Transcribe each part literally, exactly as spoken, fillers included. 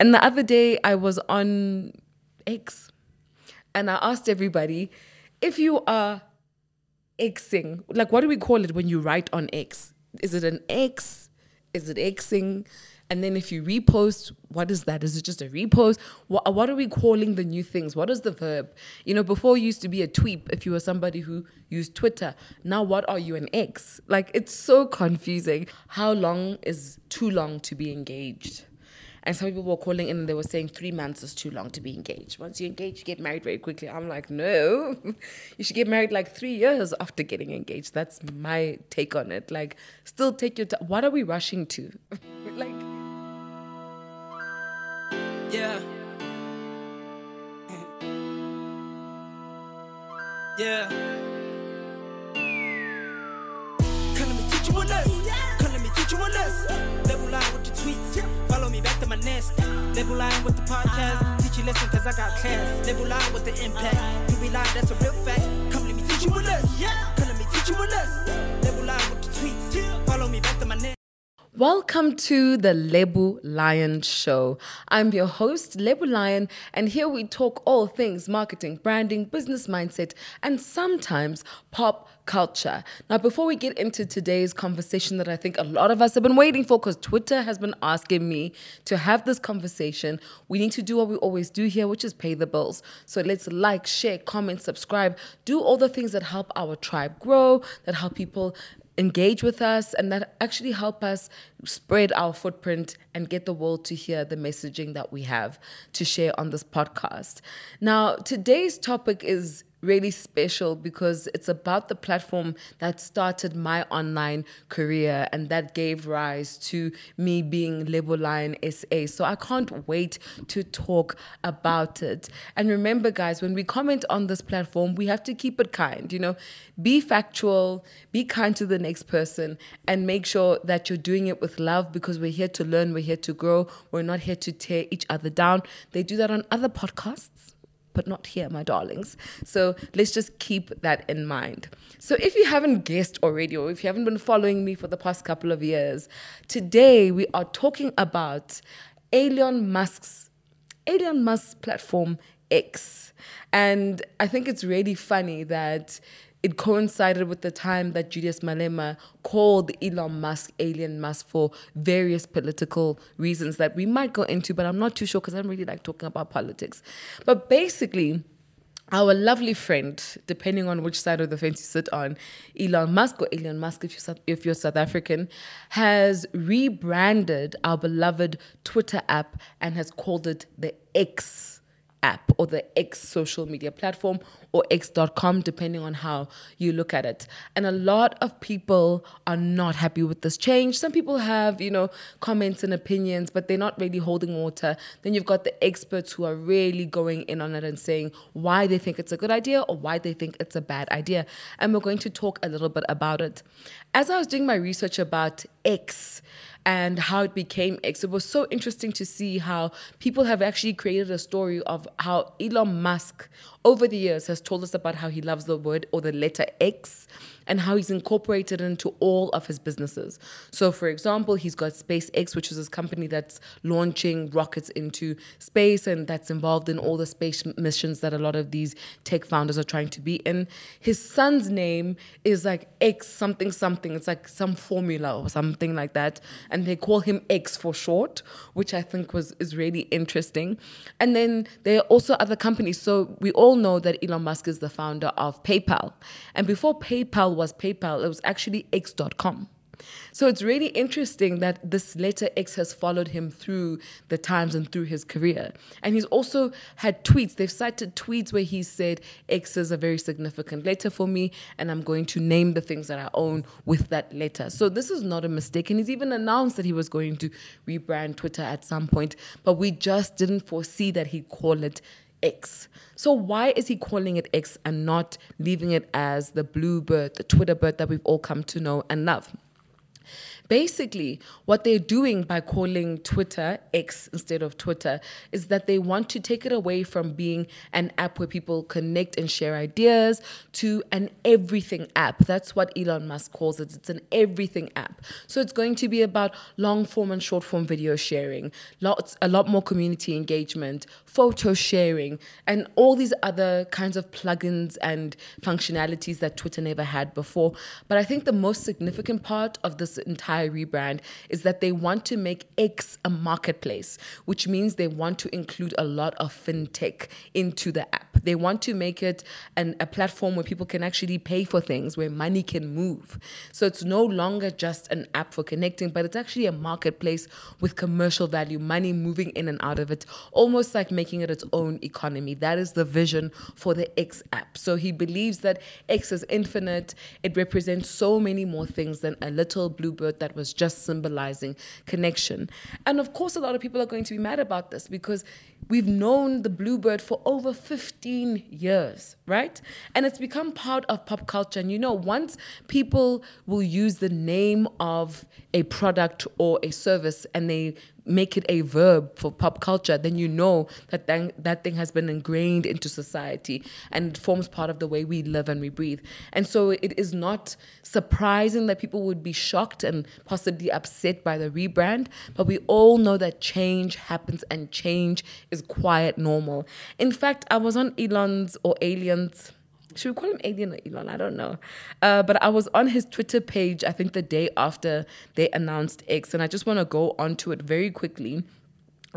And the other day I was on X and I asked everybody, if you are Xing, like, what do we call it when you write on X? Is it an X? Is it Xing? And then if you repost, what is that? Is it just a repost? What, what are we calling the new things? What is the verb? You know, before you used to be a tweep if you were somebody who used Twitter. Now what are you, an X? Like, it's so confusing. How long is too long to be engaged? And some people were calling in and they were saying three months is too long to be engaged. Once you're engaged, you get married very quickly. I'm like, no, you should get married like three years after getting engaged. That's my take on it. Like, still take your time. What are we rushing to? Like... Yeah. Yeah. Come let me teach you a lesson. Come let me teach you a lesson. Lebo Lion with the tweets. Follow me back to my nest. Lebo Lion with the podcast. Teach you lesson cause I got class. Lebo Lion with the impact. You be live, that's a real fact. Come let me teach you a lesson. Come let me teach you a lesson. Lebo Lion with the tweets. Follow me back to my nest. Welcome to the Lebo Lion Show. I'm your host, Lebo Lion, and here we talk all things marketing, branding, business mindset, and sometimes pop culture. Now, before we get into today's conversation that I think a lot of us have been waiting for, because Twitter has been asking me to have this conversation, we need to do what we always do here, which is pay the bills. So let's like, share, comment, subscribe, do all the things that help our tribe grow, that help people engage with us, and that actually help us spread our footprint and get the world to hear the messaging that we have to share on this podcast. Now, today's topic is really special because it's about the platform that started my online career and that gave rise to me being Lebo Lion S A. So I can't wait to talk about it. And remember, guys, when we comment on this platform, we have to keep it kind, you know, be factual, be kind to the next person, and make sure that you're doing it with love, because we're here to learn, we're here to grow, we're not here to tear each other down. They do that on other podcasts, but not here, my darlings. So let's just keep that in mind. So if you haven't guessed already, or if you haven't been following me for the past couple of years, today we are talking about Elon Musk's, Elon Musk's platform X. And I think it's really funny that it coincided with the time that Julius Malema called Elon Musk Alien Musk for various political reasons that we might go into, but I'm not too sure because I'm really like talking about politics. But basically, our lovely friend, depending on which side of the fence you sit on, Elon Musk or Alien Musk if you're, if you're South African, has rebranded our beloved Twitter app and has called it the X app, or the X social media platform, or X dot com, depending on how you look at it. And a lot of people are not happy with this change. Some people have, you know, comments and opinions, but they're not really holding water. Then you've got the experts who are really going in on it and saying why they think it's a good idea or why they think it's a bad idea. And we're going to talk a little bit about it. As I was doing my research about X and how it became X, it was so interesting to see how people have actually created a story of how Elon Musk over the years has told us about how he loves the word or the letter X and how he's incorporated into all of his businesses. So, for example, he's got SpaceX, which is his company that's launching rockets into space and that's involved in all the space missions that a lot of these tech founders are trying to be in. His son's name is like X something something. It's like some formula or something like that. And they call him X for short, which I think was is really interesting. And then there are also other companies. So we all know that Elon Musk is the founder of PayPal. And before PayPal was PayPal, it was actually X dot com. So it's really interesting that this letter X has followed him through the times and through his career. And he's also had tweets. They've cited tweets where he said, X is a very significant letter for me, and I'm going to name the things that I own with that letter. So this is not a mistake. And he's even announced that he was going to rebrand Twitter at some point, but we just didn't foresee that he'd call it X. So why is he calling it X and not leaving it as the blue bird, the Twitter bird that we've all come to know and love? Basically, what they're doing by calling Twitter X instead of Twitter is that they want to take it away from being an app where people connect and share ideas to an everything app. That's what Elon Musk calls it. It's an everything app. So it's going to be about long form and short form video sharing, lots, a lot more community engagement, photo sharing, and all these other kinds of plugins and functionalities that Twitter never had before. But I think the most significant part of this entire rebrand is that they want to make X a marketplace, which means they want to include a lot of fintech into the app. They want to make it an, a platform where people can actually pay for things, where money can move. So it's no longer just an app for connecting, but it's actually a marketplace with commercial value, money moving in and out of it, almost like making it its own economy. That is the vision for the X app. So he believes that X is infinite. It represents so many more things than a little bluebird that was just symbolizing connection. And of course, a lot of people are going to be mad about this because we've known the bluebird for over fifteen years, right? And it's become part of pop culture. And you know, once people will use the name of a product or a service and they make it a verb for pop culture, then you know that thang- that thing has been ingrained into society and forms part of the way we live and we breathe. And so it is not surprising that people would be shocked and possibly upset by the rebrand, but we all know that change happens and change is quite normal. In fact, I was on Elon's or Alien's Should we call him Alien or Elon? I don't know. Uh, but I was on his Twitter page, I think the day after they announced X. And I just want to go onto it very quickly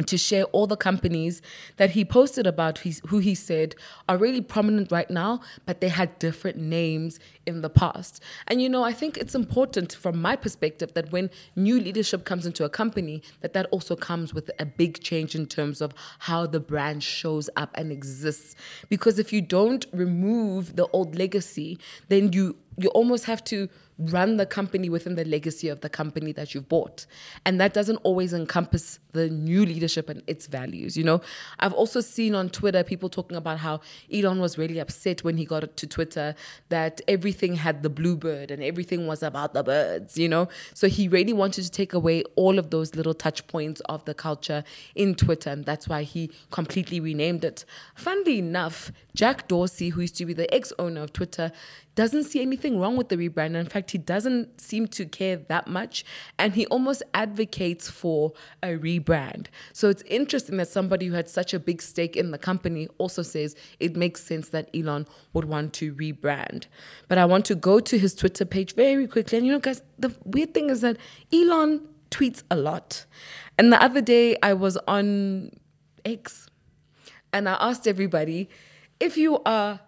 to share all the companies that he posted about his, who he said are really prominent right now, but they had different names in the past. And, you know, I think it's important from my perspective that when new leadership comes into a company, that that also comes with a big change in terms of how the brand shows up and exists. Because if you don't remove the old legacy, then you you almost have to run the company within the legacy of the company that you've bought. And that doesn't always encompass the new leadership and its values, you know. I've also seen on Twitter people talking about how Elon was really upset when he got to Twitter that everything had the bluebird and everything was about the birds, you know. So he really wanted to take away all of those little touch points of the culture in Twitter, and that's why he completely renamed it. Funnily enough, Jack Dorsey, who used to be the ex-owner of Twitter, doesn't see anything wrong with the rebrand. In fact, he doesn't seem to care that much, and he almost advocates for a rebrand. So it's interesting that somebody who had such a big stake in the company also says it makes sense that Elon would want to rebrand. But I want to go to his Twitter page very quickly. And you know, guys, the weird thing is that Elon tweets a lot. And the other day I was on X and I asked everybody, if you are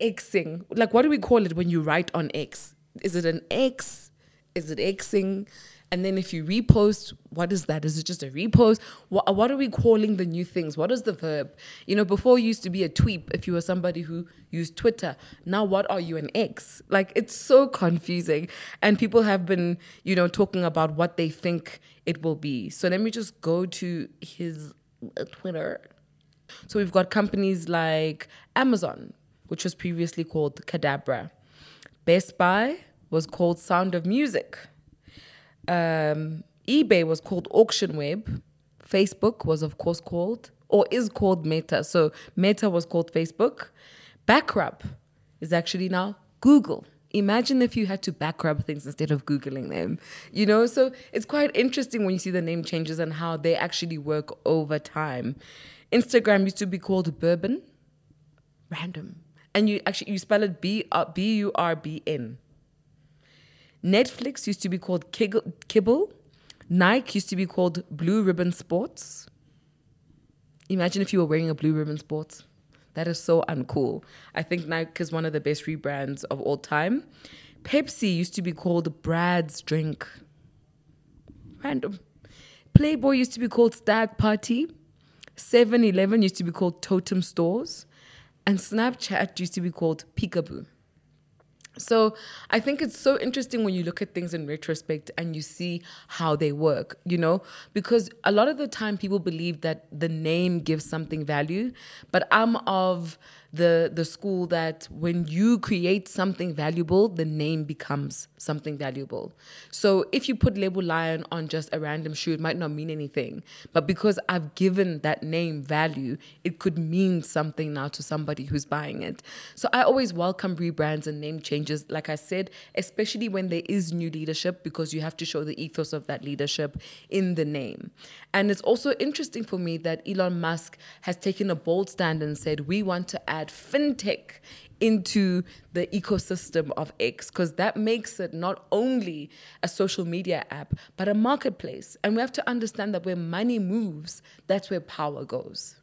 Xing, like, what do we call it when you write on X? Is it an X? Is it Xing? And then if you repost, what is that? Is it just a repost? What, what are we calling the new things? What is the verb? You know, before you used to be a tweep if you were somebody who used Twitter. Now what are you, an X? Like, it's so confusing. And people have been, you know, talking about what they think it will be. So let me just go to his Twitter. So we've got companies like Amazon, which was previously called Kadabra. Best Buy was called Sound of Music. Um, eBay was called Auction Web. Facebook was, of course, called, or is called Meta. So Meta was called Facebook. Backrub is actually now Google. Imagine if you had to backrub things instead of Googling them, you know? So it's quite interesting when you see the name changes and how they actually work over time. Instagram used to be called Bourbon. Random. And you actually, you spell it B U R B N. Netflix used to be called Kibble. Nike used to be called Blue Ribbon Sports. Imagine if you were wearing a Blue Ribbon Sports. That is so uncool. I think Nike is one of the best rebrands of all time. Pepsi used to be called Brad's Drink. Random. Playboy used to be called Stag Party. seven eleven used to be called Totem Stores. And Snapchat used to be called Peekaboo. So I think it's so interesting when you look at things in retrospect and you see how they work, you know, because a lot of the time people believe that the name gives something value, but I'm of the the school that when you create something valuable, the name becomes something valuable. So if you put Lebo Lion on just a random shoe, it might not mean anything. But because I've given that name value, it could mean something now to somebody who's buying it. So I always welcome rebrands and name changes, like I said, especially when there is new leadership, because you have to show the ethos of that leadership in the name. And it's also interesting for me that Elon Musk has taken a bold stand and said, we want to add fintech into the ecosystem of X, because that makes it not only a social media app, but a marketplace. And we have to understand that where money moves, that's where power goes.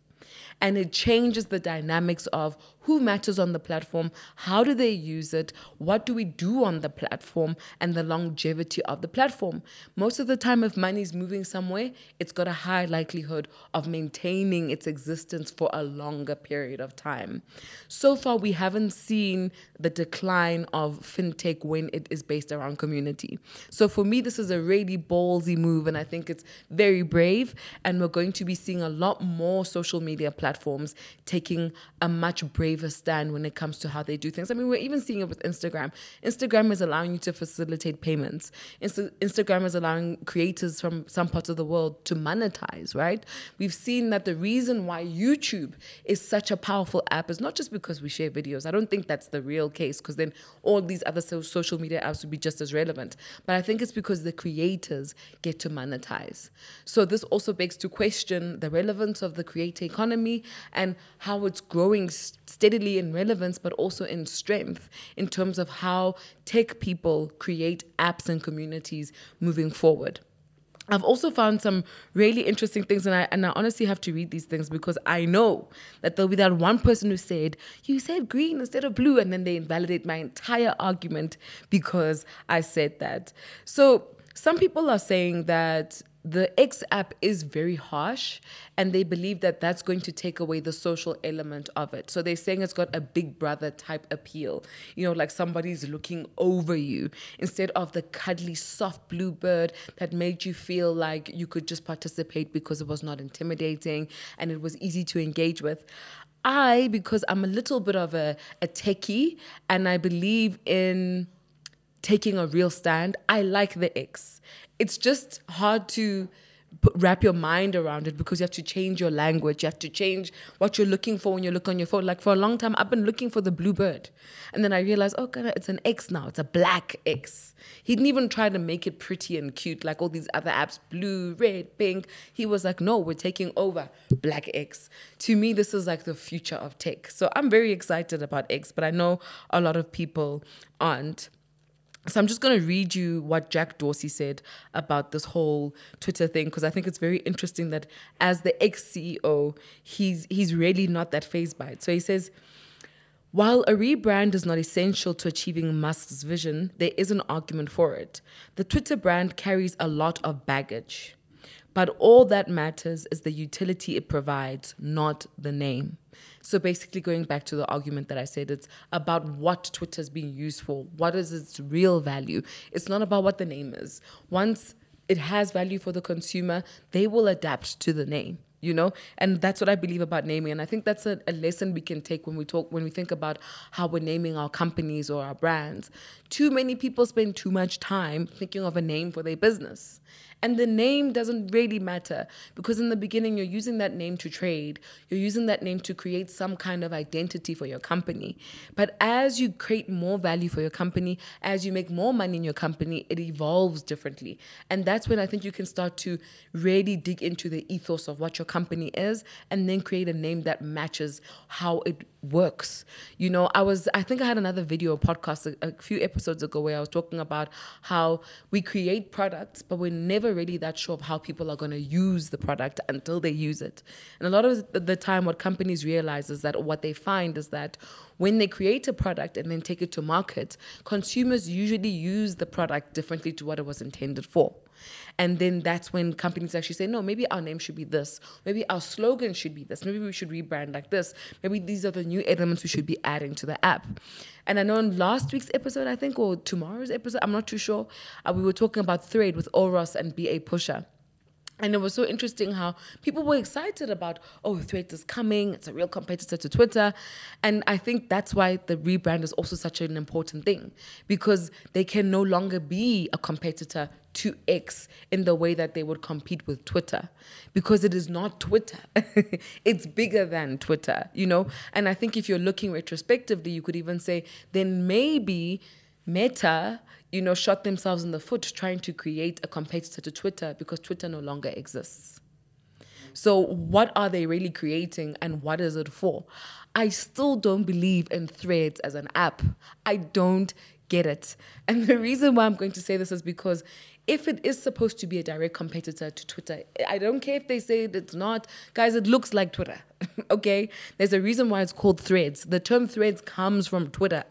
And it changes the dynamics of who matters on the platform, how do they use it, what do we do on the platform, and the longevity of the platform. Most of the time, if money is moving somewhere, it's got a high likelihood of maintaining its existence for a longer period of time. So far, we haven't seen the decline of fintech when it is based around community. So for me, this is a really ballsy move, and I think it's very brave, and we're going to be seeing a lot more social media platforms taking a much braver a stand when it comes to how they do things. I mean, we're even seeing it with Instagram. Instagram is allowing you to facilitate payments. Insta- Instagram is allowing creators from some parts of the world to monetize, right? We've seen that the reason why YouTube is such a powerful app is not just because we share videos. I don't think that's the real case, because then all these other so- social media apps would be just as relevant. But I think it's because the creators get to monetize. So this also begs to question the relevance of the creator economy and how it's growing st- steadily in relevance, but also in strength in terms of how tech people create apps and communities moving forward. I've also found some really interesting things, and I and I honestly have to read these things, because I know that there'll be that one person who said, you said green instead of blue, and then they invalidate my entire argument because I said that. So some people are saying that the X app is very harsh, and they believe that that's going to take away the social element of it. So they're saying it's got a big brother type appeal, you know, like somebody's looking over you, instead of the cuddly, soft blue bird that made you feel like you could just participate because it was not intimidating and it was easy to engage with. I, because I'm a little bit of a, a techie, and I believe in taking a real stand, I like the X. It's just hard to wrap your mind around it, because you have to change your language. You have to change what you're looking for when you look on your phone. Like, for a long time, I've been looking for the blue bird. And then I realized, oh, God, it's an X now. It's a black X. He didn't even try to make it pretty and cute like all these other apps, blue, red, pink. He was like, no, we're taking over, black X. To me, this is like the future of tech. So I'm very excited about X, but I know a lot of people aren't. So I'm just going to read you what Jack Dorsey said about this whole Twitter thing, because I think it's very interesting that as the ex-C E O, he's, he's really not that fazed by it. So he says, while a rebrand is not essential to achieving Musk's vision, there is an argument for it. The Twitter brand carries a lot of baggage, but all that matters is the utility it provides, not the name. So basically, going back to the argument that I said, it's about what Twitter's being used for. What is its real value? It's not about what the name is. Once it has value for the consumer, they will adapt to the name, you know? And that's what I believe about naming. And I think that's a, a lesson we can take when we talk, when we think about how we're naming our companies or our brands. Too many people spend too much time thinking of a name for their business. And the name doesn't really matter, because in the beginning, you're using that name to trade. You're using that name to create some kind of identity for your company. But as you create more value for your company, as you make more money in your company, it evolves differently. And that's when I think you can start to really dig into the ethos of what your company is, and then create a name that matches how it works. You know, I was, I think I had another video, a podcast a, a few episodes ago, where I was talking about how we create products, but we're never really that sure of how people are going to use the product until they use it. And a lot of the time, what companies realize is that, or what they find is that when they create a product and then take it to market, consumers usually use the product differently to what it was intended for. And then that's when companies actually say, no, maybe our name should be this. Maybe our slogan should be this. Maybe we should rebrand like this. Maybe these are the new elements we should be adding to the app. And I know in last week's episode, I think, or tomorrow's episode, I'm not too sure, uh, we were talking about Thread with Oros and B A Pusher. And it was so interesting how people were excited about, oh, Threads is coming. It's a real competitor to Twitter. And I think that's why the rebrand is also such an important thing, because they can no longer be a competitor to X in the way that they would compete with Twitter, because it is not Twitter. It's bigger than Twitter, you know? And I think if you're looking retrospectively, you could even say, then maybe Meta, you know, shot themselves in the foot trying to create a competitor to Twitter, because Twitter no longer exists. So what are they really creating, and what is it for? I still don't believe in Threads as an app. I don't get it. And the reason why I'm going to say this is because if it is supposed to be a direct competitor to Twitter, I don't care if they say it's not. Guys, it looks like Twitter, okay? There's a reason why it's called Threads. The term Threads comes from Twitter.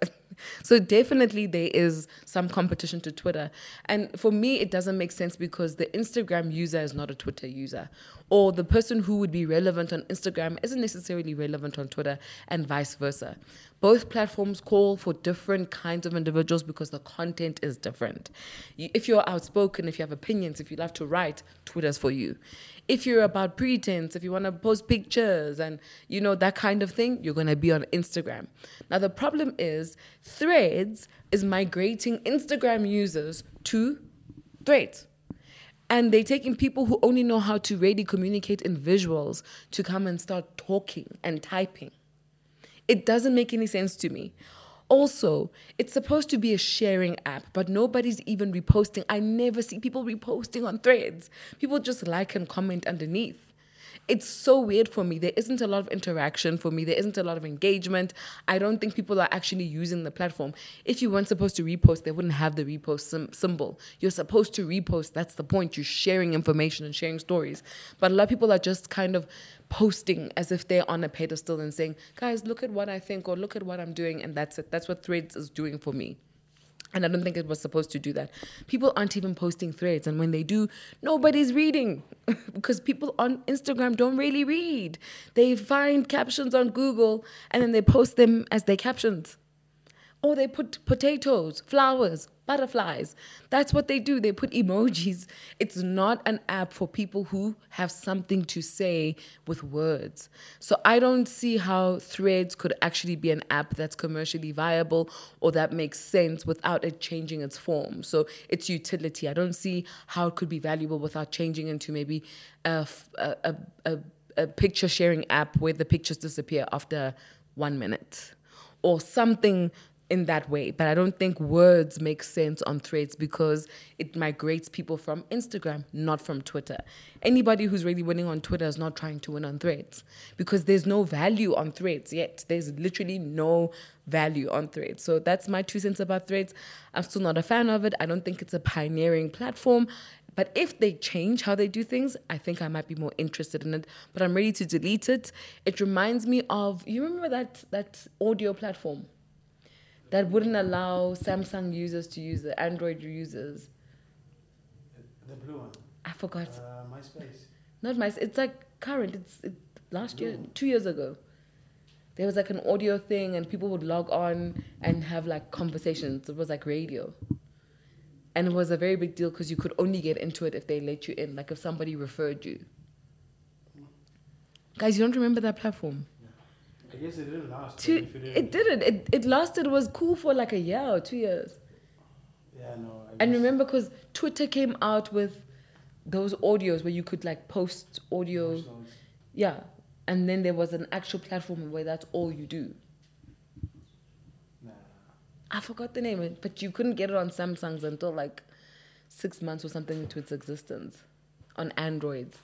So definitely there is some competition to Twitter. And for me, it doesn't make sense, because the Instagram user is not a Twitter user. Or the person who would be relevant on Instagram isn't necessarily relevant on Twitter, and vice versa. Both platforms call for different kinds of individuals because the content is different. If you're outspoken, if you have opinions, if you love to write, Twitter's for you. If you're about pretense, if you want to post pictures and, you know, that kind of thing, you're going to be on Instagram. Now, the problem is Threads is migrating Instagram users to Threads. And they're taking people who only know how to really communicate in visuals to come and start talking and typing. It doesn't make any sense to me. Also, it's supposed to be a sharing app, but nobody's even reposting. I never see people reposting on Threads. People just like and comment underneath. It's so weird for me. There isn't a lot of interaction for me. There isn't a lot of engagement. I don't think people are actually using the platform. If you weren't supposed to repost, they wouldn't have the repost sim- symbol. You're supposed to repost. That's the point. You're sharing information and sharing stories. But a lot of people are just kind of posting as if they're on a pedestal and saying, guys, look at what I think, or look at what I'm doing, and that's it. That's what Threads is doing for me. And I don't think it was supposed to do that. People aren't even posting Threads. And when they do, nobody's reading because people on Instagram don't really read. They find captions on Google and then they post them as their captions. Or they put potatoes, flowers, butterflies. That's what they do. They put emojis. It's not an app for people who have something to say with words. So I don't see how Threads could actually be an app that's commercially viable or that makes sense without it changing its form. So its utility, I don't see how it could be valuable without changing into maybe a, a, a, a picture sharing app where the pictures disappear after one minute or something in that way. But I don't think words make sense on Threads because it migrates people from Instagram, not from Twitter. Anybody who's really winning on Twitter is not trying to win on Threads because there's no value on Threads yet. There's literally no value on Threads. So that's my two cents about Threads. I'm still not a fan of it. I don't think it's a pioneering platform. But if they change how they do things, I think I might be more interested in it. But I'm ready to delete it. It reminds me of, you remember that that audio platform that wouldn't allow Samsung users to use it, Android users? The blue one. I forgot. Uh, MySpace. Not MySpace. It's like current. It's it, last blue. year, two years ago. There was like an audio thing and people would log on and have like conversations. It was like radio. And it was a very big deal because you could only get into it if they let you in, like if somebody referred you. Guys, you don't remember that platform? I guess it didn't last. Two, if it, didn't. it didn't. It it lasted, was cool for like a year or two years. Yeah, no. I and remember because Twitter came out with those audios where you could like post audio. Yeah. And then there was an actual platform where that's all you do. Nah. I forgot the name, but you couldn't get it on Samsungs until like six months or something into its existence on Android.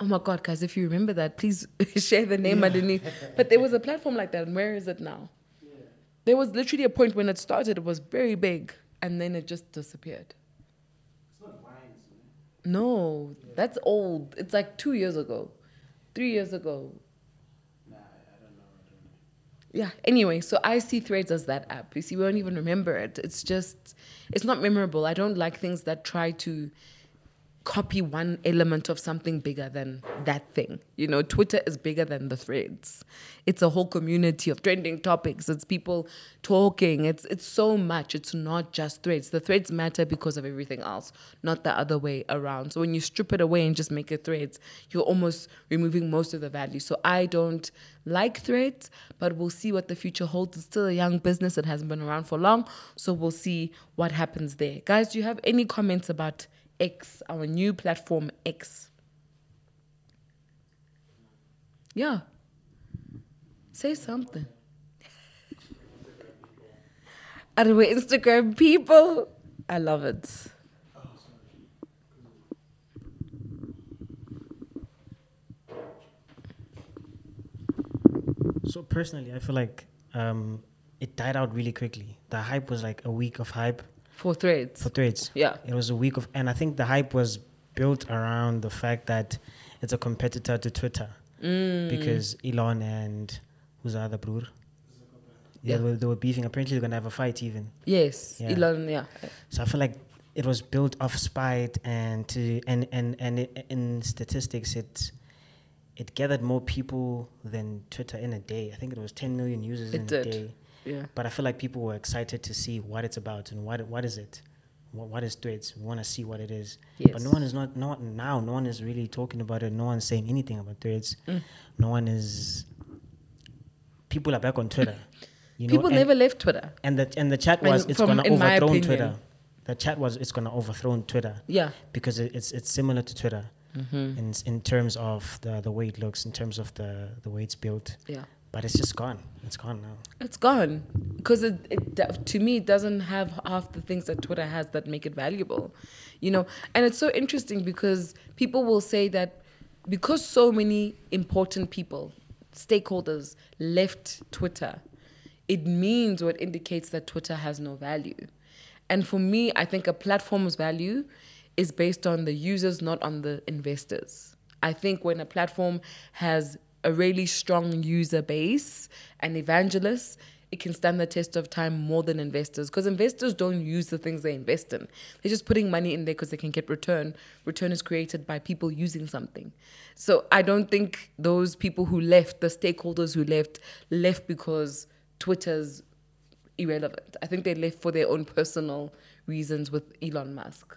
Oh my God, guys, if you remember that, please share the name underneath. But there was a platform like that, and where is it now? Yeah. There was literally a point when it started, it was very big, and then it just disappeared. It's not Vines, man. No, yeah. That's old. It's like two years ago, three years ago. Nah, I don't know. I don't know. Yeah, anyway, so I see Threads as that app. You see, we don't even remember it. It's just, it's not memorable. I don't like things that try to copy one element of something bigger than that thing. You know, Twitter is bigger than the threads. It's a whole community of trending topics. It's people talking. It's it's so much. It's not just threads. The threads matter because of everything else, not the other way around. So when you strip it away and just make it threads, you're almost removing most of the value. So I don't like threads, but we'll see what the future holds. It's still a young business. It hasn't been around for long. So we'll see what happens there. Guys, do you have any comments about X, our new platform, X? Yeah. Say something. And we're Instagram people. I love it. So personally, I feel like um, it died out really quickly. The hype was like a week of hype. For threads. For threads. Yeah. It was a week of... And I think the hype was built around the fact that it's a competitor to Twitter. Mm. Because Elon and... Who's the other brother? Yeah. They were, they were beefing. Apparently, they're going to have a fight even. Yes. Yeah. Elon, yeah. So I feel like it was built off spite and to and, and, and it, in statistics, it it gathered more people than Twitter in a day. I think it was ten million users it in did. a day. Yeah. But I feel like people were excited to see what it's about and what what is it, what, what is Threads. We want to see what it is. Yes. But no one is not not now. No one is really talking about it. No one's saying anything about Threads. Mm. No one is. People are back on Twitter. You know, people and, never left Twitter. And the and the chat was and it's going to overthrow Twitter. The chat was it's going to overthrow Twitter. Yeah. Because it, it's it's similar to Twitter, mm-hmm. in in terms of the the way it looks, in terms of the the way it's built. Yeah. But it's just gone. It's gone now. It's gone. Because it, it, to me, it doesn't have half the things that Twitter has that make it valuable. You know, and it's so interesting because people will say that because so many important people, stakeholders, left Twitter, it means or it indicates that Twitter has no value. And for me, I think a platform's value is based on the users, not on the investors. I think when a platform has a really strong user base and evangelists, it can stand the test of time more than investors, because investors don't use the things they invest in. They're just putting money in there because they can get return. Return is created by people using something. So I don't think those people who left, the stakeholders who left, left because Twitter's irrelevant. I think they left for their own personal reasons with Elon Musk.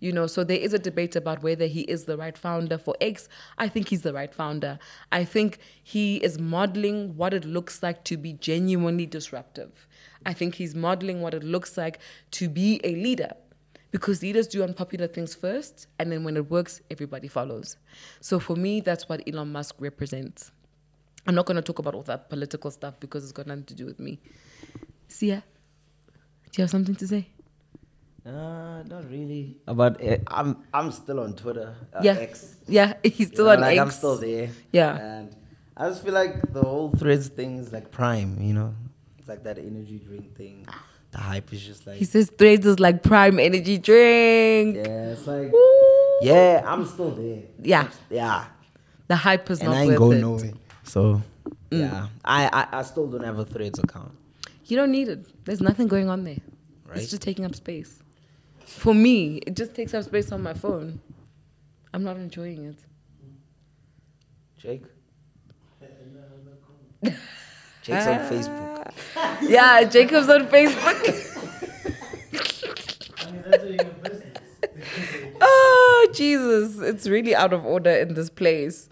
You know, so there is a debate about whether he is the right founder for X. I think he's the right founder. I think he is modeling what it looks like to be genuinely disruptive. I think he's modeling what it looks like to be a leader, because leaders do unpopular things first, and then when it works, everybody follows. So for me, that's what Elon Musk represents. I'm not going to talk about all that political stuff because it's got nothing to do with me. Sia, do you have something to say? Uh, not really. About it. I'm I'm still on Twitter. Uh, yeah, X. Yeah, he's still you know, on like X. I'm still there. Yeah, and I just feel like the whole Threads thing is like Prime. You know, it's like that energy drink thing. The hype is just like. He says Threads is like Prime energy drink. Yeah, it's like. Woo. Yeah, I'm still there. Yeah, I'm, yeah. The hype is and not I ain't worth it. Nowhere. So, mm. yeah, I, I I still don't have a Threads account. You don't need it. There's nothing going on there. Right? It's just taking up space. For me, it just takes up space on my phone. I'm not enjoying it. Jake? Jake's on Facebook. Yeah, Jacob's on Facebook. I mean, that's what you're in business. Oh, Jesus. It's really out of order in this place.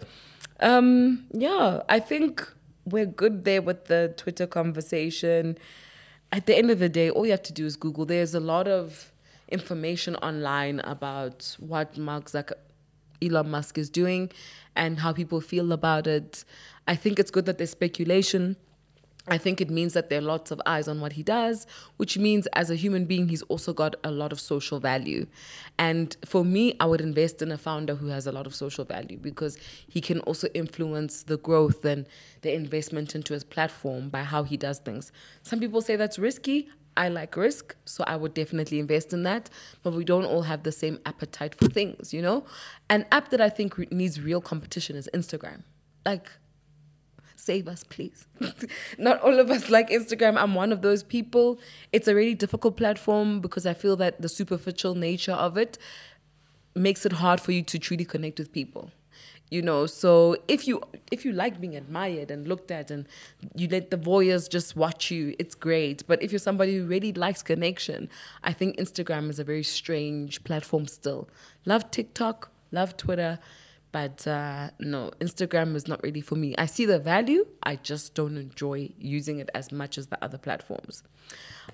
Um, yeah, I think we're good there with the Twitter conversation. At the end of the day, all you have to do is Google. There's a lot of information online about what Mark Zucker, Elon Musk is doing and how people feel about it. I think it's good that there's speculation. I think it means that there are lots of eyes on what he does, which means as a human being, he's also got a lot of social value. And for me, I would invest in a founder who has a lot of social value, because he can also influence the growth and the investment into his platform by how he does things. Some people say that's risky. I like risk, so I would definitely invest in that. But we don't all have the same appetite for things, you know? An app that I think re- needs real competition is Instagram. Like, save us, please. Not all of us like Instagram. I'm one of those people. It's a really difficult platform because I feel that the superficial nature of it makes it hard for you to truly connect with people. You know, so if you if you like being admired and looked at and you let the voyeurs just watch you, it's great. But if you're somebody who really likes connection, I think Instagram is a very strange platform still. Love TikTok, love Twitter, but uh, no, Instagram is not really for me. I see the value, I just don't enjoy using it as much as the other platforms.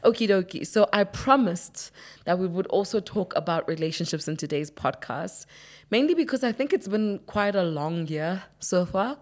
Okie dokie. So I promised that we would also talk about relationships in today's podcast, mainly because I think it's been quite a long year so far.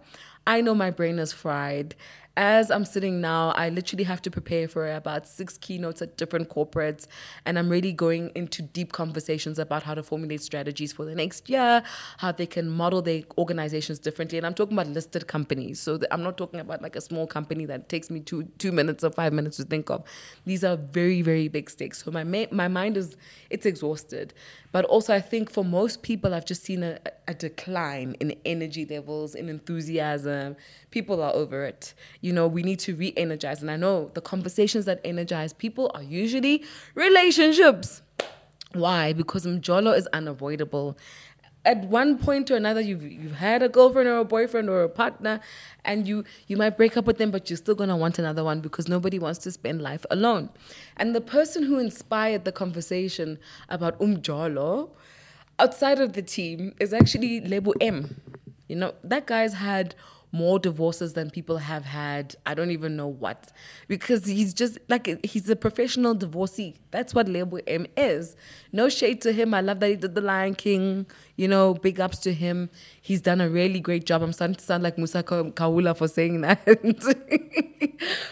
I know my brain is fried. As I'm sitting now, I literally have to prepare for about six keynotes at different corporates, and I'm really going into deep conversations about how to formulate strategies for the next year, how they can model their organizations differently. And I'm talking about listed companies. So I'm not talking about like a small company that takes me two two minutes or five minutes to think of. These are very, very big stakes. So my ma- my mind is, it's exhausted. But also I think for most people, I've just seen a, a decline in energy levels, in enthusiasm. People are over it. You know, we need to re-energize. And I know the conversations that energize people are usually relationships. Why? Because mjolo is unavoidable. At one point or another, you've, you've had a girlfriend or a boyfriend or a partner, and you, you might break up with them, but you're still going to want another one because nobody wants to spend life alone. And the person who inspired the conversation about umjolo outside of the team is actually Lebo M. You know, that guy's had more divorces than people have had. I don't even know what. Because he's just, like, he's a professional divorcee. That's what Lebo M is. No shade to him. I love that he did The Lion King. You know, big ups to him. He's done a really great job. I'm starting to sound like Musa Kaula for saying that.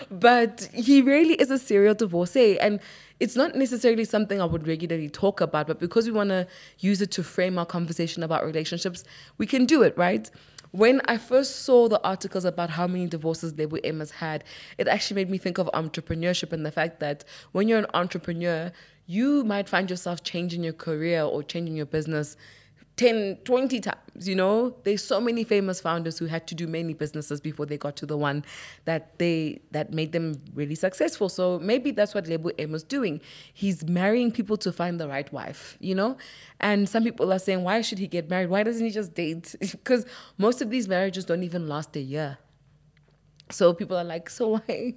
But he really is a serial divorcee. And it's not necessarily something I would regularly talk about, but because we want to use it to frame our conversation about relationships, we can do it, right? When I first saw the articles about how many divorces Lebo M has had, it actually made me think of entrepreneurship and the fact that when you're an entrepreneur, you might find yourself changing your career or changing your business ten, twenty times, you know? There's so many famous founders who had to do many businesses before they got to the one that they that made them really successful. So maybe that's what Lebo M is doing. He's marrying people to find the right wife, you know? And some people are saying, why should he get married? Why doesn't he just date? Because most of these marriages don't even last a year. So people are like, so why,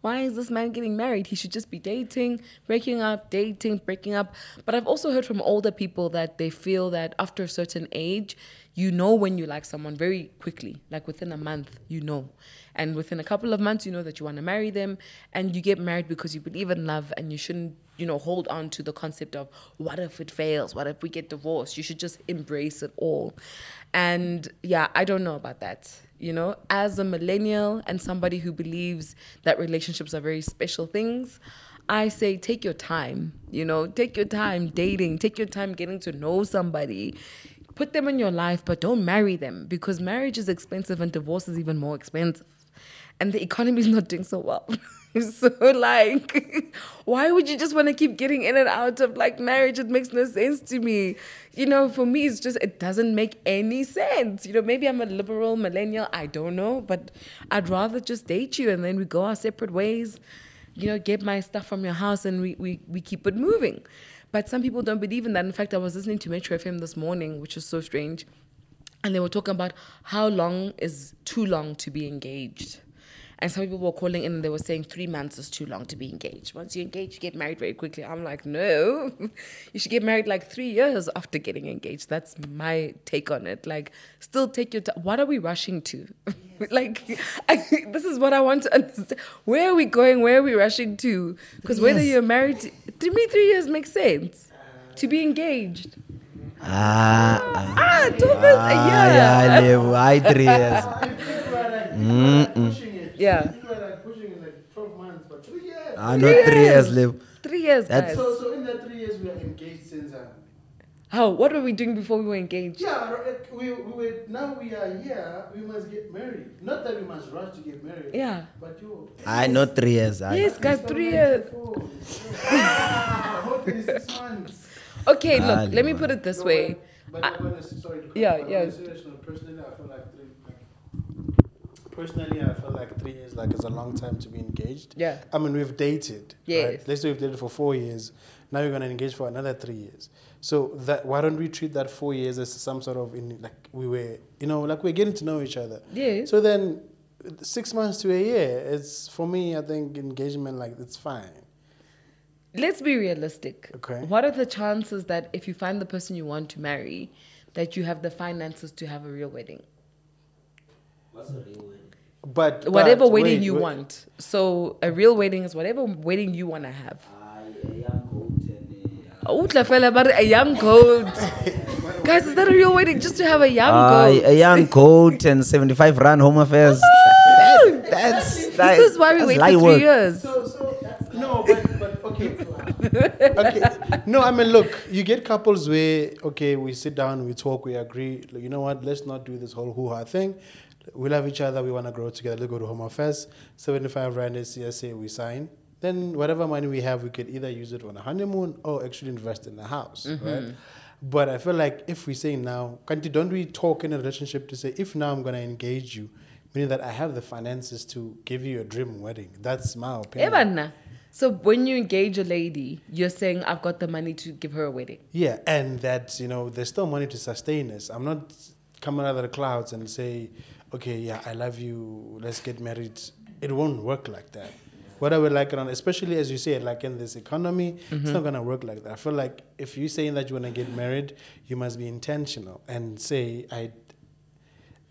why is this man getting married? He should just be dating, breaking up, dating, breaking up. But I've also heard from older people that they feel that after a certain age, you know when you like someone very quickly, like within a month, you know. And within a couple of months, you know that you want to marry them, and you get married because you believe in love, and you shouldn't, you know, hold on to the concept of what if it fails? What if we get divorced? You should just embrace it all. And yeah, I don't know about that. You know, as a millennial and somebody who believes that relationships are very special things, I say take your time, you know, take your time dating, take your time getting to know somebody, put them in your life, but don't marry them because marriage is expensive and divorce is even more expensive. And the economy is not doing so well. So, like, why would you just want to keep getting in and out of, like, marriage? It makes no sense to me. You know, for me, it's just, it doesn't make any sense. You know, maybe I'm a liberal millennial. I don't know. But I'd rather just date you and then we go our separate ways, you know, get my stuff from your house and we, we, we keep it moving. But some people don't believe in that. In fact, I was listening to Metro F M this morning, which is so strange. And they were talking about how long is too long to be engaged. And some people were calling in and they were saying three months is too long to be engaged. Once you're engaged, you get married very quickly. I'm like, no, you should get married like three years after getting engaged. That's my take on it. Like, still take your time. What are we rushing to? Yes. Like, I, this is what I want to understand. Where are we going? Where are we rushing to? Because whether you're married, to, to me, three years makes sense. To be engaged. Ah, ah, ah, two months ah, a year. Yeah, I live. I three years. Yeah. People are like pushing it like twelve months, but three years. Ah, not three years, Lebo. Three years, guys. So, so in that three years, we are engaged since. Uh, How? What were we doing before we were engaged? Yeah, we, we were, now we are here. We must get married. Not that we must rush to get married. Yeah. But you. I not three years. I yes, guys, three years. Six months. Okay, look. Ah, let me put it this no, way. But, but I, honest, sorry. Yeah, but yeah. Personally, I feel like three. personally, I feel like three years like is a long time to be engaged. Yeah. I mean, we've dated. Yes. Right? Let's say we've dated for four years. Now you're going to engage for another three years. So that why don't we treat that four years as some sort of in, like we were, you know, like we're getting to know each other. Yeah. So then six months to a year, it's for me, I think engagement, like it's fine. Let's be realistic. Okay. What are the chances that if you find the person you want to marry, that you have the finances to have a real wedding? What's a real wedding? But whatever but, wedding wait, you wait. want. So a real wedding is whatever wedding you want to have. Uh, a young goat. And a, a young goat. Guys, is that a real wedding? Just to have a young uh, goat. A young goat and seventy-five rand Home Affairs. Oh! That, that's this that, is why we wait for three work. years. So, so that's no, but, but okay. okay. No, I mean, look, you get couples where, okay, we sit down, we talk, we agree. You know what? Let's not do this whole hoo-ha thing. We love each other. We want to grow together. Let's go to Home Affairs. seventy-five rand C S A, we sign. Then whatever money we have, we could either use it on a honeymoon or actually invest in the house, mm-hmm. right? But I feel like if we say now, can't you, don't we talk in a relationship to say, if now I'm going to engage you, meaning that I have the finances to give you a dream wedding. That's my opinion. Evanna. So when you engage a lady, you're saying, I've got the money to give her a wedding. Yeah, and that, you know, there's still money to sustain us. I'm not coming out of the clouds and say, okay, yeah, I love you, let's get married. It won't work like that. Whatever, like, especially as you say, like in this economy, mm-hmm. it's not going to work like that. I feel like if you're saying that you want to get married, you must be intentional and say, I.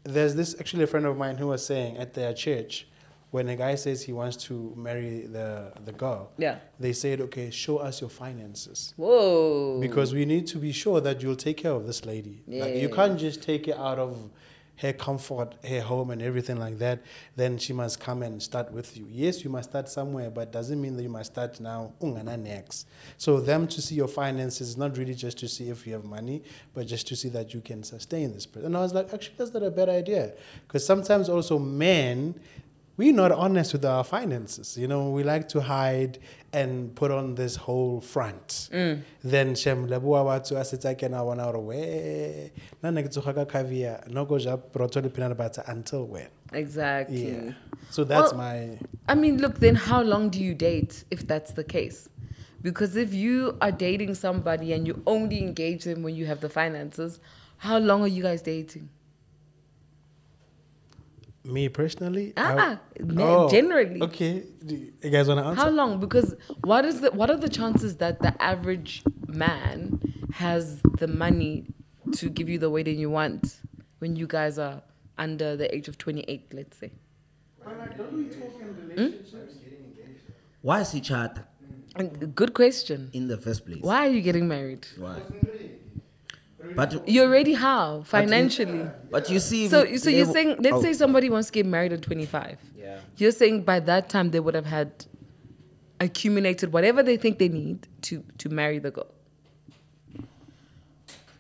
There's this, actually a friend of mine who was saying at their church, when a guy says he wants to marry the the girl, yeah. they said, okay, show us your finances. Whoa. Because we need to be sure that you'll take care of this lady. Yeah. Like, you can't just take it out of her comfort, her home and everything like that. Then she must come and start with you. Yes, you must start somewhere, but doesn't mean that you must start now. Next. So them to see your finances is not really just to see if you have money, but just to see that you can sustain this person. And I was like, actually, that's not a bad idea. Because sometimes also men... we're not honest with our finances. You know, we like to hide and put on this whole front. Mm. Then, Shem, Lebuwa watu asita kena wana orowe. Na nekituhaka kavia. Nogoja protoli peanut butter until when? Exactly. Yeah. So that's well, my... I mean, look, then how long do you date if that's the case? Because if you are dating somebody and you only engage them when you have the finances, how long are you guys dating? Me personally? Ah, I, oh, generally. Okay. Do you, you guys want to answer? How long? Because what is the what are the chances that the average man has the money to give you the wedding you want when you guys are under the age of twenty-eight, let's say? But like, don't we talk in relationships? Hmm? Why is he chat? Good question. In the first place. Why are you getting married? Why? But you're already how financially, but, but you see. So, so you're saying, let's oh. say somebody wants to get married at twenty-five. Yeah. You're saying by that time they would have had accumulated whatever they think they need to to marry the girl.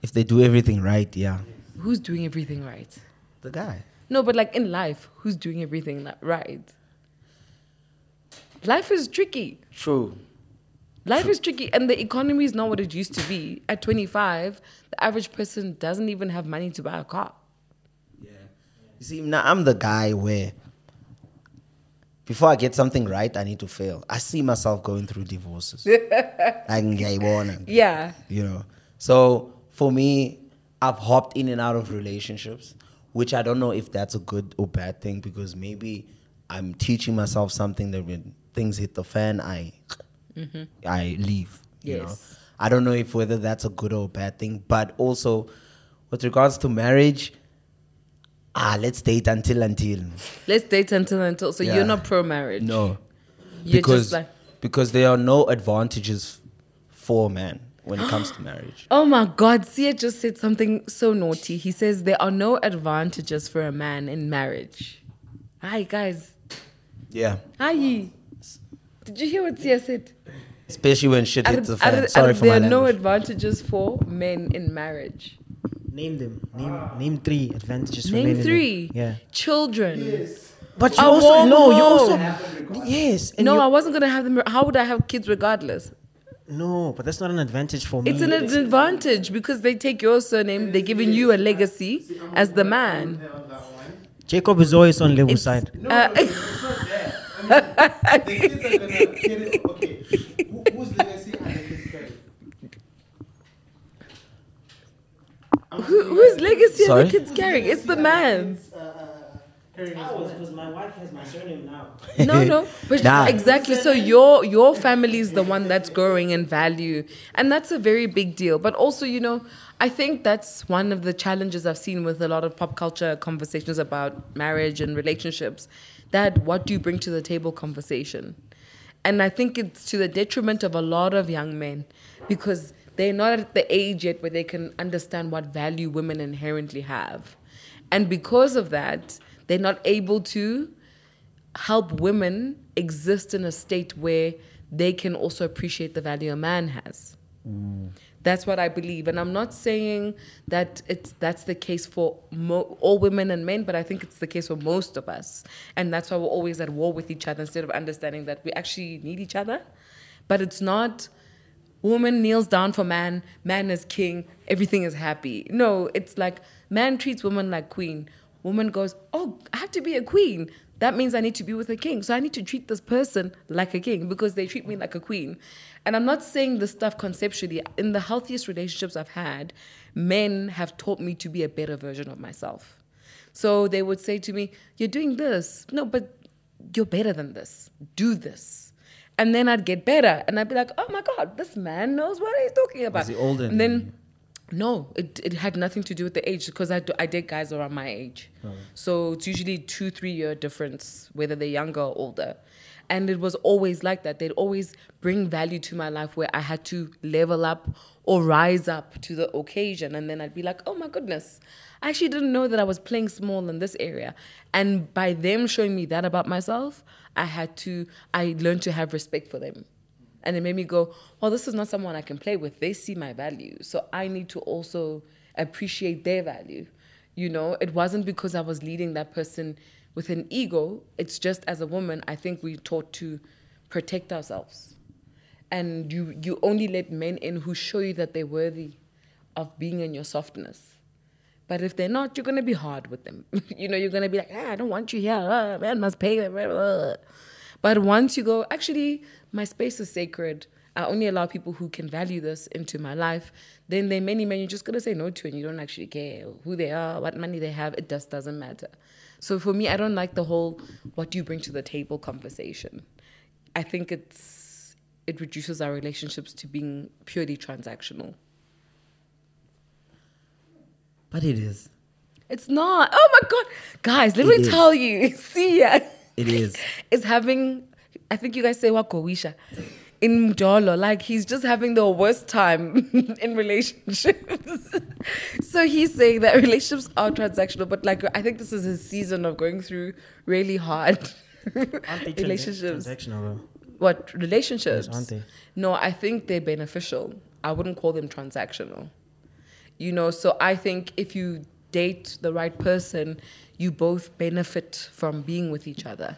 If they do everything right, yeah. Who's doing everything right? The guy. No, but like in life, who's doing everything right? Life is tricky. True. Life is tricky, and the economy is not what it used to be. At twenty-five, the average person doesn't even have money to buy a car. Yeah. You see, now I'm the guy where before I get something right, I need to fail. I see myself going through divorces. I can get one. Yeah. You know. So for me, I've hopped in and out of relationships, which I don't know if that's a good or bad thing, because maybe I'm teaching myself something that when things hit the fan, I... Mm-hmm. I leave. Yes. You know? I don't know if whether that's a good or a bad thing, but also with regards to marriage, ah, let's date until until. Let's date until until. So yeah. You're not pro marriage. No, you're because just like, because there are no advantages for men when it comes to marriage. Oh my God, Sia just said something so naughty. He says there are no advantages for a man in marriage. Hi guys. Yeah. Hi. Did you hear what Sia said? Especially when shit hits the fan. Sorry are for my language. There are no advantages for men in marriage. Name them. Name ah. name three advantages for name men. Name three. Yeah. Children. Yes. But you I also no. You also yes. And no, you, I wasn't gonna have them. How would I have kids regardless? No, but that's not an advantage for me. It's an advantage because they take your surname, they're giving you a legacy as the man. Jacob is always on Lebo's side. No, no, no, it's not there. I mean, the kids are going to get it. Okay, Who, whose legacy are they carrying? Who, whose legacy Sorry? are the kids carrying? It's the man's. Because my wife has my surname now. No, no, but nah. exactly. So your your family is the one that's growing in value, and that's a very big deal. But also, you know, I think that's one of the challenges I've seen with a lot of pop culture conversations about marriage and relationships. That what do you bring to the table conversation, and I think it's to the detriment of a lot of young men because they're not at the age yet where they can understand what value women inherently have, and because of that. They're not able to help women exist in a state where they can also appreciate the value a man has. Mm. That's what I believe. And I'm not saying that it's that's the case for mo- all women and men, but I think it's the case for most of us. And that's why we're always at war with each other instead of understanding that we actually need each other. But it's not woman kneels down for man, man is king, everything is happy. No, it's like man treats woman like queen. Woman goes, oh, I have to be a queen. That means I need to be with a king. So I need to treat this person like a king because they treat me like a queen. And I'm not saying this stuff conceptually. In the healthiest relationships I've had, men have taught me to be a better version of myself. So they would say to me, you're doing this. No, but you're better than this. Do this. And then I'd get better. And I'd be like, oh, my God, this man knows what he's talking about. Is he older? And then... No, it it had nothing to do with the age because I, do, I date guys around my age. Oh. So it's usually two, three year difference, whether they're younger or older. And it was always like that. They'd always bring value to my life where I had to level up or rise up to the occasion. And then I'd be like, oh my goodness, I actually didn't know that I was playing small in this area. And by them showing me that about myself, I had to, I learned to have respect for them. And it made me go, well, this is not someone I can play with. They see my value. So I need to also appreciate their value. You know, it wasn't because I was leading that person with an ego. It's just as a woman, I think we're taught to protect ourselves. And you, you only let men in who show you that they're worthy of being in your softness. But if they're not, you're going to be hard with them. You know, you're going to be like, ah, I don't want you here. Ah, man must pay. But once you go, actually, my space is sacred. I only allow people who can value this into my life. Then there are many men you're just going to say no to and you don't actually care who they are, what money they have. It just doesn't matter. So for me, I don't like the whole what do you bring to the table conversation. I think it's it reduces our relationships to being purely transactional. But it is. It's not. Oh, my God. Guys, let me tell you. See ya. It is. It's having... I think you guys say wakowisha in Mdolo. Like, he's just having the worst time in relationships. So he's saying that relationships are transactional, but like, I think this is his season of going through really hard relationships. Transactional, what? Relationships? Yes, aren't they? No, I think they're beneficial. I wouldn't call them transactional. You know, so I think if you date the right person, you both benefit from being with each other.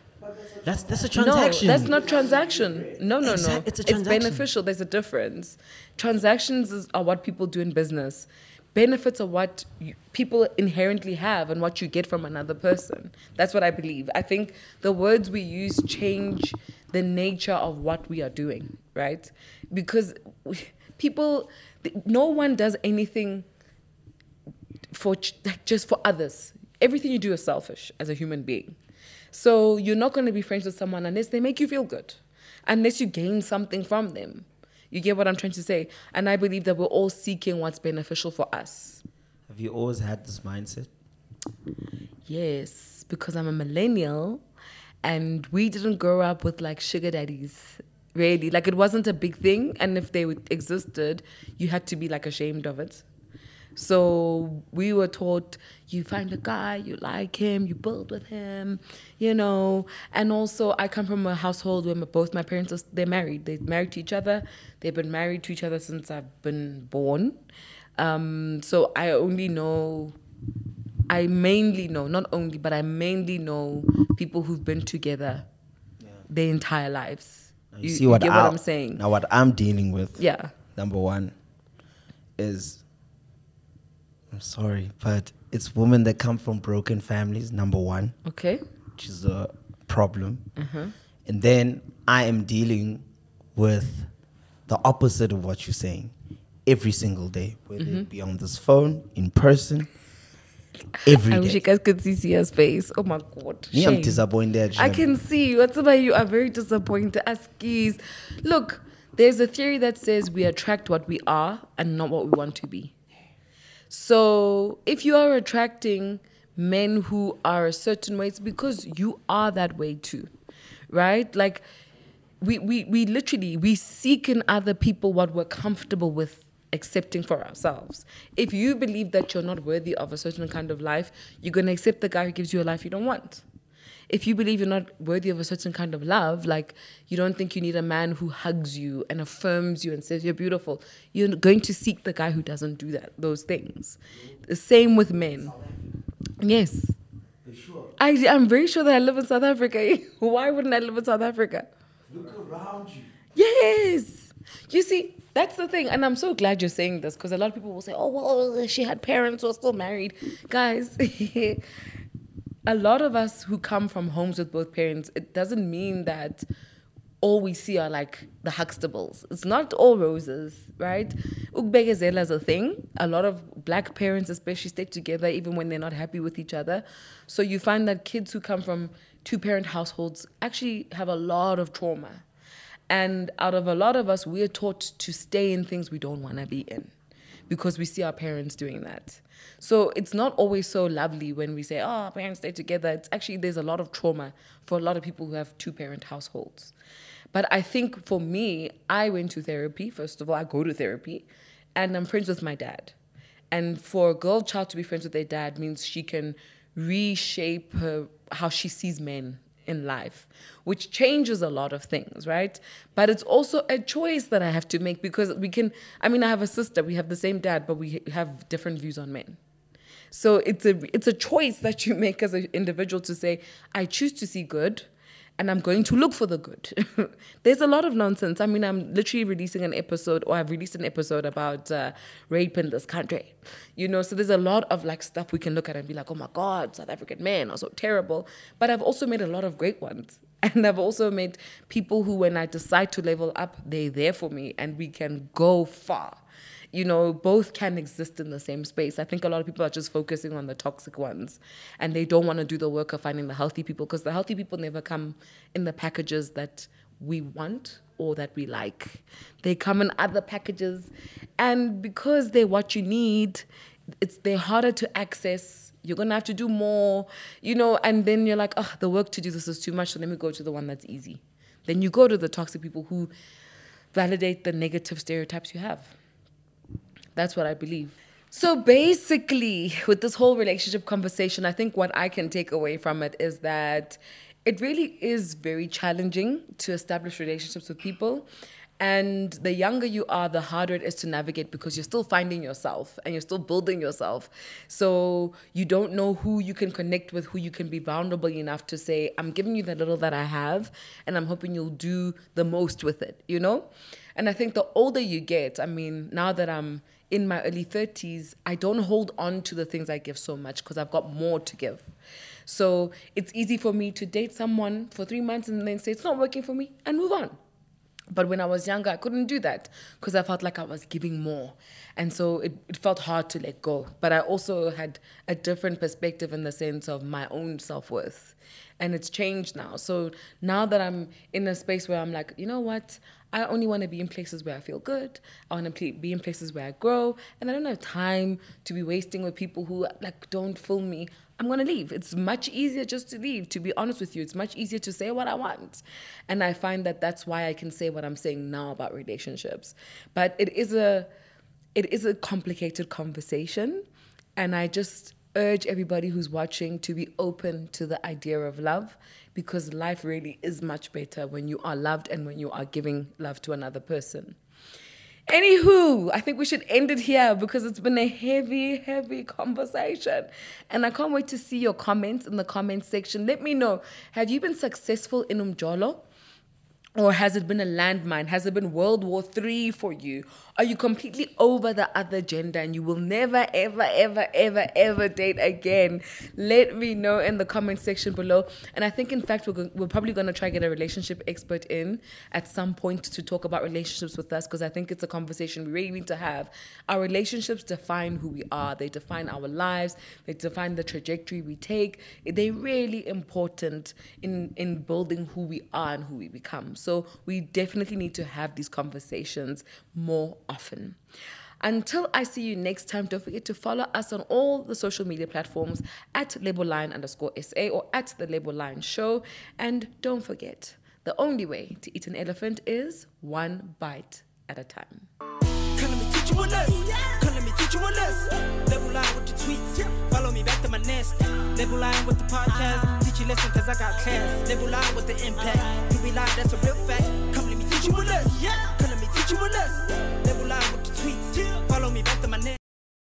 That's that's a transaction. No, that's not transaction. No, no, no. It's a transaction. It's beneficial. There's a difference. Transactions is, are what people do in business. Benefits are what you, people inherently have and what you get from another person. That's what I believe. I think the words we use change the nature of what we are doing, right? Because people, no one does anything for just for others. Everything you do is selfish as a human being. So you're not going to be friends with someone unless they make you feel good, unless you gain something from them. You get what I'm trying to say? And I believe that we're all seeking what's beneficial for us. Have you always had this mindset? Yes, because I'm a millennial and we didn't grow up with like sugar daddies, really. Like it wasn't a big thing. And if they existed, you had to be like ashamed of it. So we were taught, you find a guy, you like him, you build with him, you know. And also I come from a household where my, both my parents, are, they're married. They're married to each other. They've been married to each other since I've been born. Um, so I only know, I mainly know, not only, but I mainly know people who've been together yeah. their entire lives. You, you see what, you get I, what I'm saying? Now, what I'm dealing with, yeah. number one, is I'm sorry, but it's women that come from broken families, number one. Okay. Which is a problem. Uh-huh. And then I am dealing with the opposite of what you're saying every single day, whether mm-hmm. it be on this phone, in person. Every I day. Wish you guys could see Sia's face. Oh my God. Me, I'm disappointed. Shame. I can see. What's about you? I'm very disappointed. Askies. Look, there's a theory that says we attract what we are and not what we want to be. So if you are attracting men who are a certain way, it's because you are that way too, right? Like we, we, we literally, we seek in other people what we're comfortable with accepting for ourselves. If you believe that you're not worthy of a certain kind of life, you're going to accept the guy who gives you a life you don't want. If you believe you're not worthy of a certain kind of love, like you don't think you need a man who hugs you and affirms you and says you're beautiful, you're going to seek the guy who doesn't do that, those things. The same with men. Yes. Sure? I, I'm very sure that I live in South Africa. Why wouldn't I live in South Africa? Look around you. Yes. You see, that's the thing. And I'm so glad you're saying this because a lot of people will say, oh, well, she had parents who are still married. Guys, a lot of us who come from homes with both parents, it doesn't mean that all we see are like the Huxtables. It's not all roses, right? Ukbegezela is a thing. A lot of black parents especially stay together even when they're not happy with each other. So you find that kids who come from two-parent households actually have a lot of trauma. And out of a lot of us, we're taught to stay in things we don't want to be in because we see our parents doing that. So it's not always so lovely when we say, oh, our parents stay together. It's actually, there's a lot of trauma for a lot of people who have two-parent households. But I think for me, I went to therapy. First of all, I go to therapy, and I'm friends with my dad. And for a girl child to be friends with their dad means she can reshape her, how she sees men in life, which changes a lot of things, right? But it's also a choice that I have to make because we can, I mean, I have a sister, we have the same dad, but we have different views on men. So it's a it's a choice that you make as an individual to say, I choose to see good and I'm going to look for the good. There's a lot of nonsense. I mean, I'm literally releasing an episode, or I've released an episode about uh, rape in this country. You know, so there's a lot of like stuff we can look at and be like, oh my God, South African men are so terrible. But I've also made a lot of great ones. And I've also made people who, when I decide to level up, they're there for me and we can go far. You know, both can exist in the same space. I think a lot of people are just focusing on the toxic ones and they don't want to do the work of finding the healthy people because the healthy people never come in the packages that we want or that we like. They come in other packages, and because they're what you need, it's they're harder to access. You're going to have to do more, you know, and then you're like, oh, the work to do this is too much, so let me go to the one that's easy. Then you go to the toxic people who validate the negative stereotypes you have. That's what I believe. So basically, with this whole relationship conversation, I think what I can take away from it is that it really is very challenging to establish relationships with people. And the younger you are, the harder it is to navigate because you're still finding yourself and you're still building yourself. So you don't know who you can connect with, who you can be vulnerable enough to say, I'm giving you the little that I have and I'm hoping you'll do the most with it, you know? And I think the older you get, I mean, now that I'm in my early thirties, I don't hold on to the things I give so much because I've got more to give. So it's easy for me to date someone for three months and then say, it's not working for me, and move on. But when I was younger, I couldn't do that because I felt like I was giving more. And so it, it felt hard to let go. But I also had a different perspective in the sense of my own self-worth. And it's changed now. So now that I'm in a space where I'm like, you know what? I only want to be in places where I feel good. I want to be in places where I grow. And I don't have time to be wasting with people who like don't fill me. I'm going to leave. It's much easier just to leave. To be honest with you, it's much easier to say what I want. And I find that that's why I can say what I'm saying now about relationships. But it is a, it is a complicated conversation. And I just urge everybody who's watching to be open to the idea of love, because life really is much better when you are loved and when you are giving love to another person. Anywho, I think we should end it here because it's been a heavy, heavy conversation. And I can't wait to see your comments in the comments section. Let me know, have you been successful in Umjolo? Or has it been a landmine? Has it been World War Three for you? Are you completely over the other gender and you will never, ever, ever, ever, ever date again? Let me know in the comment section below. And I think, in fact, we're, go- we're probably going to try to get a relationship expert in at some point to talk about relationships with us, because I think it's a conversation we really need to have. Our relationships define who we are. They define our lives. They define the trajectory we take. They're really important in, in building who we are and who we become. So we definitely need to have these conversations more often. Until I see you next time, don't forget to follow us on all the social media platforms at Lebo Lion underscore S A or at The Lebo Lion Show. And don't forget, the only way to eat an elephant is one bite at a time. Come me teach you a lesson. Come me teach you a lesson. Lebo Lion with the tweets. Follow me back to my nest. Lebo Lion with the podcast. Teach you lesson because I got class. Lebo Lion with the impact. You be live, that's a real fact. Come let me teach you a lesson. Come let me teach you a lesson.